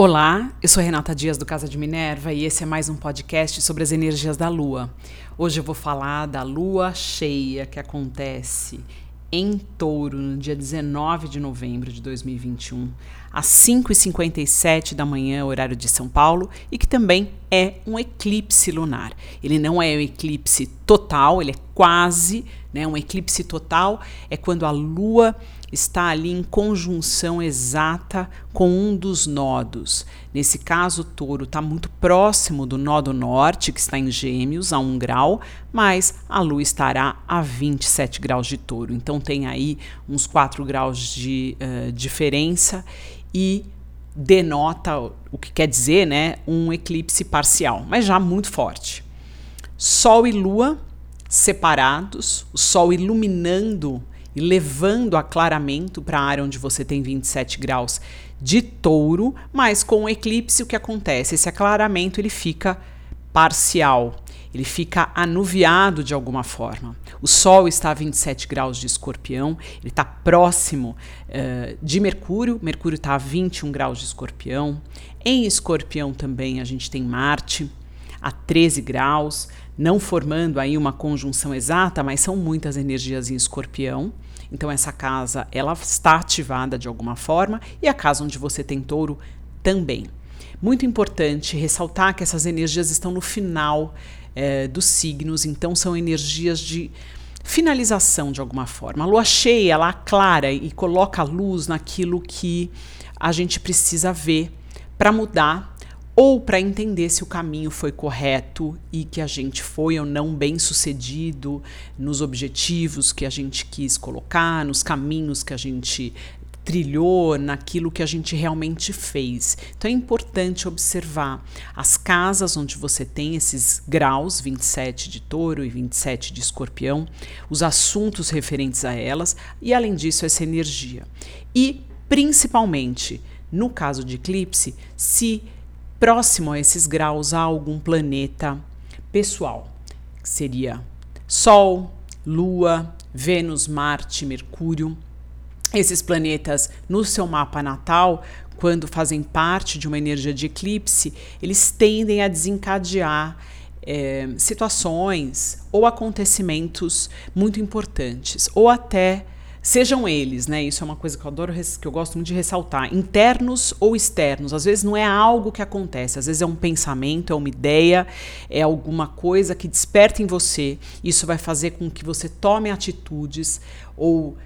Olá, eu sou Renata Dias do Casa de Minerva e esse é mais um podcast sobre as energias da Lua. Hoje eu vou falar da Lua cheia que acontece em Touro no dia 19 de novembro de 2021, às 5h57 da manhã, horário de São Paulo, e que também é um eclipse lunar. Ele não é um eclipse total, ele é quase, né? Um eclipse total é quando a Lua está ali em conjunção exata com um dos nodos. Nesse caso, o Touro está muito próximo do nodo norte, que está em Gêmeos, a 1 grau, mas a Lua estará a 27 graus de Touro. Então tem aí uns 4 graus de diferença e denota o que quer dizer, né, um eclipse parcial, mas já muito forte. Sol e Lua separados, o Sol iluminando e levando aclaramento para a área onde você tem 27 graus de Touro, mas com o eclipse o que acontece? Esse aclaramento ele fica parcial, ele fica anuviado de alguma forma. O Sol está a 27 graus de Escorpião, ele está próximo de Mercúrio, Mercúrio está a 21 graus de Escorpião. Em Escorpião também a gente tem Marte a 13 graus, não formando aí uma conjunção exata, mas são muitas energias em Escorpião. Então essa casa ela está ativada de alguma forma e a casa onde você tem Touro também. Muito importante ressaltar que essas energias estão no final dos signos, então são energias de finalização de alguma forma. A lua cheia ela aclara e coloca a luz naquilo que a gente precisa ver para mudar ou para entender se o caminho foi correto e que a gente foi ou não bem sucedido nos objetivos que a gente quis colocar, nos caminhos que a gente trilhou, naquilo que a gente realmente fez. Então é importante observar as casas onde você tem esses graus, 27 de Touro e 27 de Escorpião, os assuntos referentes a elas e, além disso, essa energia. E, principalmente, no caso de eclipse, se próximo a esses graus há algum planeta pessoal, que seria Sol, Lua, Vênus, Marte, Mercúrio. Esses planetas no seu mapa natal, quando fazem parte de uma energia de eclipse, eles tendem a desencadear situações ou acontecimentos muito importantes, ou até sejam eles, né? Isso é uma coisa que eu adoro, que eu gosto muito de ressaltar, internos ou externos. Às vezes não é algo que acontece, às vezes é um pensamento, é uma ideia, é alguma coisa que desperta em você. Isso vai fazer com que você tome atitudes ou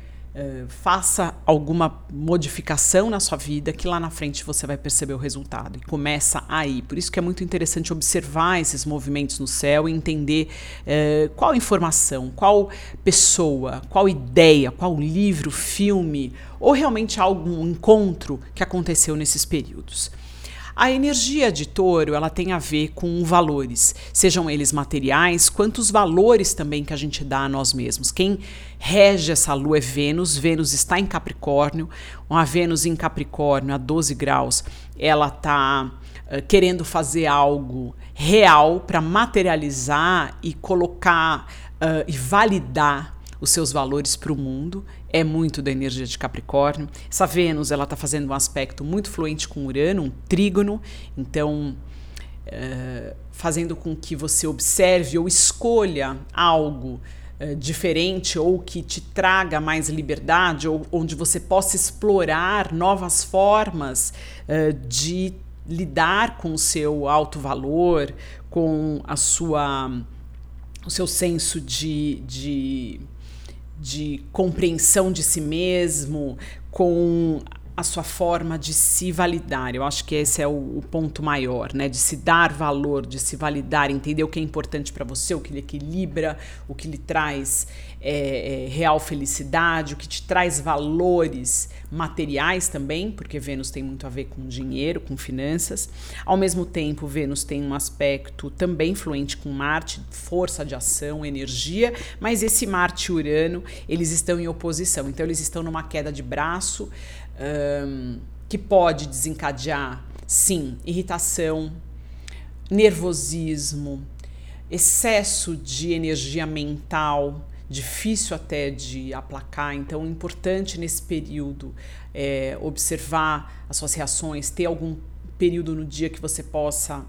faça alguma modificação na sua vida que lá na frente você vai perceber o resultado e começa aí. Por isso que é muito interessante observar esses movimentos no céu e entender qual informação, qual pessoa, qual ideia, qual livro, filme ou realmente algum encontro que aconteceu nesses períodos. A energia de Touro, ela tem a ver com valores, sejam eles materiais, quantos valores também que a gente dá a nós mesmos. Quem rege essa lua é Vênus. Vênus está em Capricórnio. Uma Vênus em Capricórnio a 12 graus, ela está querendo fazer algo real para materializar e colocar e validar os seus valores para o mundo. É muito da energia de Capricórnio. Essa Vênus, ela está fazendo um aspecto muito fluente com Urano, um trígono, então fazendo com que você observe ou escolha algo diferente ou que te traga mais liberdade, ou onde você possa explorar novas formas de lidar com o seu alto valor, com a sua, o seu senso de compreensão de si mesmo, com a sua forma de se validar. Eu acho que esse é o ponto maior, né? De se dar valor, de se validar, entender o que é importante para você, o que lhe equilibra, o que lhe traz real felicidade, o que te traz valores materiais também, porque Vênus tem muito a ver com dinheiro, com finanças. Ao mesmo tempo, Vênus tem um aspecto também fluente com Marte, força de ação, energia, mas esse Marte e Urano, eles estão em oposição, então eles estão numa queda de braço, que pode desencadear, sim, irritação, nervosismo, excesso de energia mental, difícil até de aplacar. Então é importante nesse período observar as suas reações, ter algum período no dia que você possa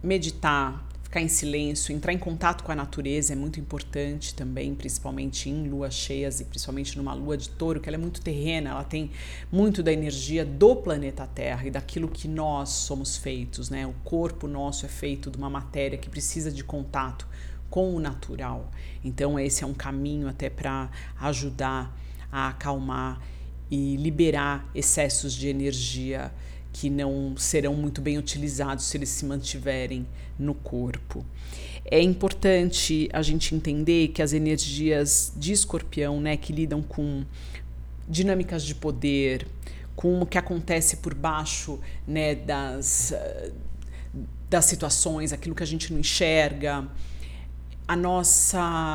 meditar, ficar em silêncio, entrar em contato com a natureza é muito importante também, principalmente em luas cheias e principalmente numa lua de touro, que ela é muito terrena, ela tem muito da energia do planeta Terra e daquilo que nós somos feitos, né? O corpo nosso é feito de uma matéria que precisa de contato com o natural. Então esse é um caminho até para ajudar a acalmar e liberar excessos de energia que não serão muito bem utilizados se eles se mantiverem no corpo. É importante a gente entender que as energias de Escorpião, né, que lidam com dinâmicas de poder, com o que acontece por baixo, né, das situações, aquilo que a gente não enxerga, a nossa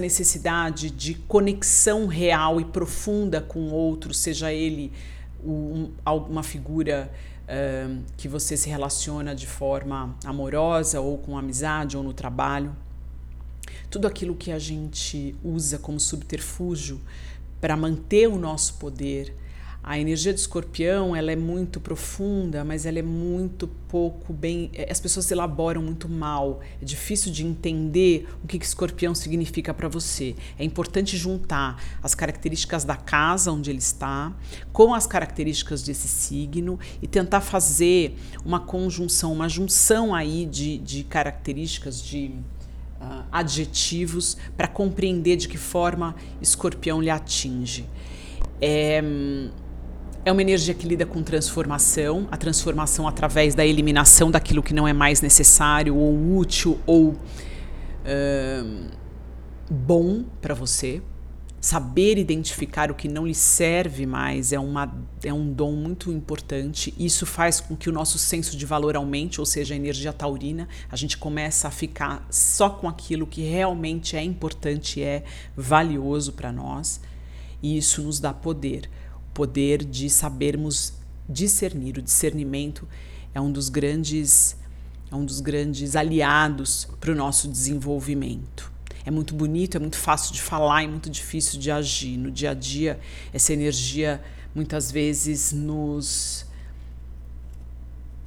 necessidade de conexão real e profunda com o outro, seja ele alguma figura que você se relaciona de forma amorosa ou com amizade ou no trabalho, tudo aquilo que a gente usa como subterfúgio para manter o nosso poder. A energia do Escorpião, ela é muito profunda, mas ela é muito pouco bem... As pessoas elaboram muito mal. É difícil de entender o que Escorpião significa para você. É importante juntar as características da casa onde ele está com as características desse signo e tentar fazer uma conjunção, uma junção aí de características, de adjetivos, para compreender de que forma Escorpião lhe atinge. É uma energia que lida com transformação, a transformação através da eliminação daquilo que não é mais necessário ou útil ou bom para você. Saber identificar o que não lhe serve mais é um dom muito importante. Isso faz com que o nosso senso de valor aumente, ou seja, a energia taurina. A gente começa a ficar só com aquilo que realmente é importante e é valioso para nós. E isso nos dá poder. Poder de sabermos discernir. O discernimento é um dos grandes aliados para o nosso desenvolvimento. É muito bonito, é muito fácil de falar e muito difícil de agir. No dia a dia, essa energia muitas vezes nos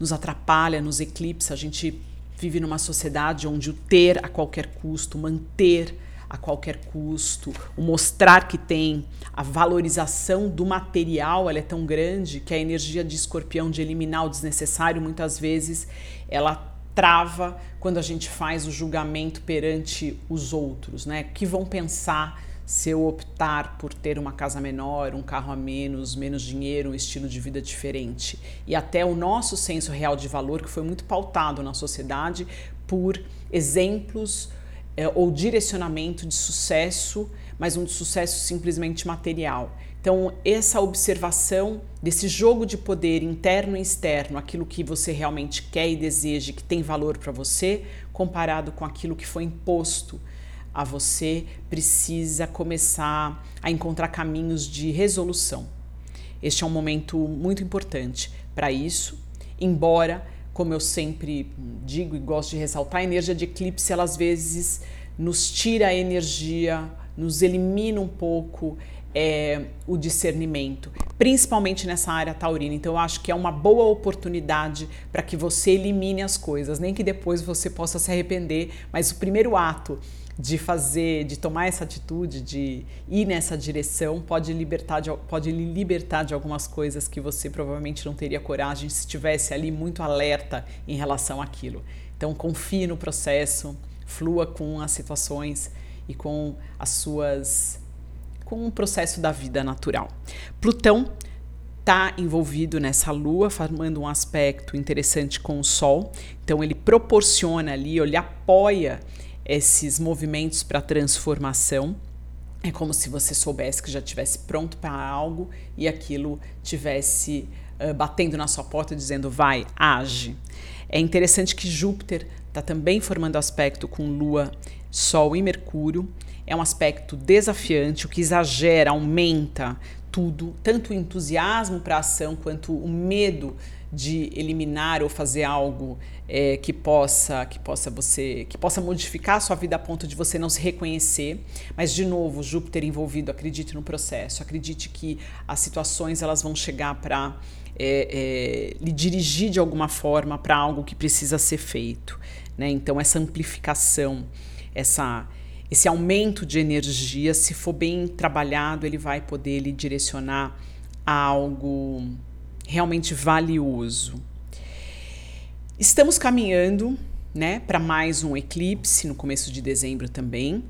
atrapalha, nos eclipsa. A gente vive numa sociedade onde o ter a qualquer custo, manter a qualquer custo, o mostrar que tem, a valorização do material, ela é tão grande que a energia de Escorpião de eliminar o desnecessário, muitas vezes, ela trava quando a gente faz o julgamento perante os outros, né? O que vão pensar se eu optar por ter uma casa menor, um carro a menos, menos dinheiro, um estilo de vida diferente? E até o nosso senso real de valor, que foi muito pautado na sociedade por exemplos ou direcionamento de sucesso, mas um sucesso simplesmente material. Então, essa observação desse jogo de poder interno e externo, aquilo que você realmente quer e deseja, que tem valor para você, comparado com aquilo que foi imposto a você, precisa começar a encontrar caminhos de resolução. Este é um momento muito importante para isso, embora, como eu sempre digo e gosto de ressaltar, a energia de eclipse, ela às vezes nos tira a energia, nos elimina um pouco o discernimento, principalmente nessa área taurina. Então eu acho que é uma boa oportunidade para que você elimine as coisas, nem que depois você possa se arrepender, mas o primeiro ato de tomar essa atitude, de ir nessa direção, pode lhe libertar de algumas coisas que você provavelmente não teria coragem se estivesse ali muito alerta em relação àquilo. Então confie no processo, flua com as situações e com o processo da vida natural. Plutão está envolvido nessa lua, formando um aspecto interessante com o Sol. Então ele proporciona ali, ele apoia esses movimentos para transformação. É como se você soubesse que já estivesse pronto para algo e aquilo estivesse batendo na sua porta dizendo vai, age. É interessante que Júpiter está também formando aspecto com Lua, Sol e Mercúrio. É um aspecto desafiante, o que exagera, aumenta tudo, tanto o entusiasmo para a ação quanto o medo de eliminar ou fazer algo que possa modificar a sua vida a ponto de você não se reconhecer. Mas, de novo, Júpiter envolvido, acredite no processo, acredite que as situações elas vão chegar para lhe dirigir de alguma forma para algo que precisa ser feito, né? Então, essa amplificação, esse aumento de energia, se for bem trabalhado, ele vai poder lhe direcionar a algo realmente valioso. Estamos caminhando, né, para mais um eclipse no começo de dezembro também.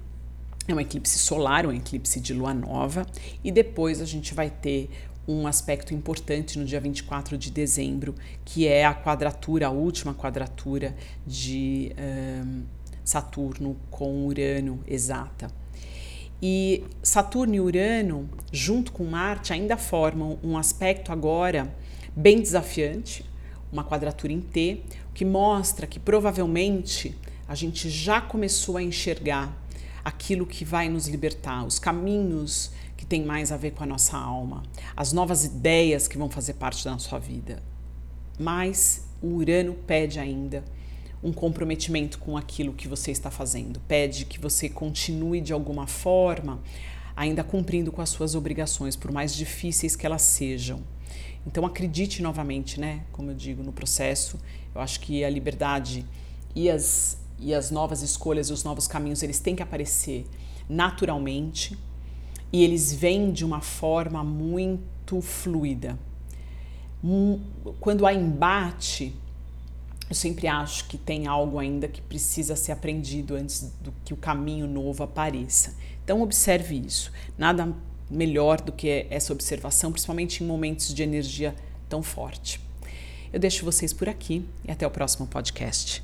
É um eclipse solar, um eclipse de lua nova, e depois a gente vai ter um aspecto importante no dia 24 de dezembro, que é a quadratura, a última quadratura de Saturno com Urano exata. E Saturno e Urano, junto com Marte, ainda formam um aspecto agora bem desafiante, uma quadratura em T, que mostra que provavelmente a gente já começou a enxergar aquilo que vai nos libertar, os caminhos que tem mais a ver com a nossa alma, as novas ideias que vão fazer parte da nossa vida. Mas o Urano pede ainda um comprometimento com aquilo que você está fazendo, pede que você continue de alguma forma, ainda cumprindo com as suas obrigações, por mais difíceis que elas sejam. Então acredite novamente, né? Como eu digo, no processo. Eu acho que a liberdade e as novas escolhas, os novos caminhos, eles têm que aparecer naturalmente e eles vêm de uma forma muito fluida. Quando há embate, eu sempre acho que tem algo ainda que precisa ser aprendido antes do que o caminho novo apareça. Então observe isso. Nada melhor do que essa observação, principalmente em momentos de energia tão forte. Eu deixo vocês por aqui e até o próximo podcast.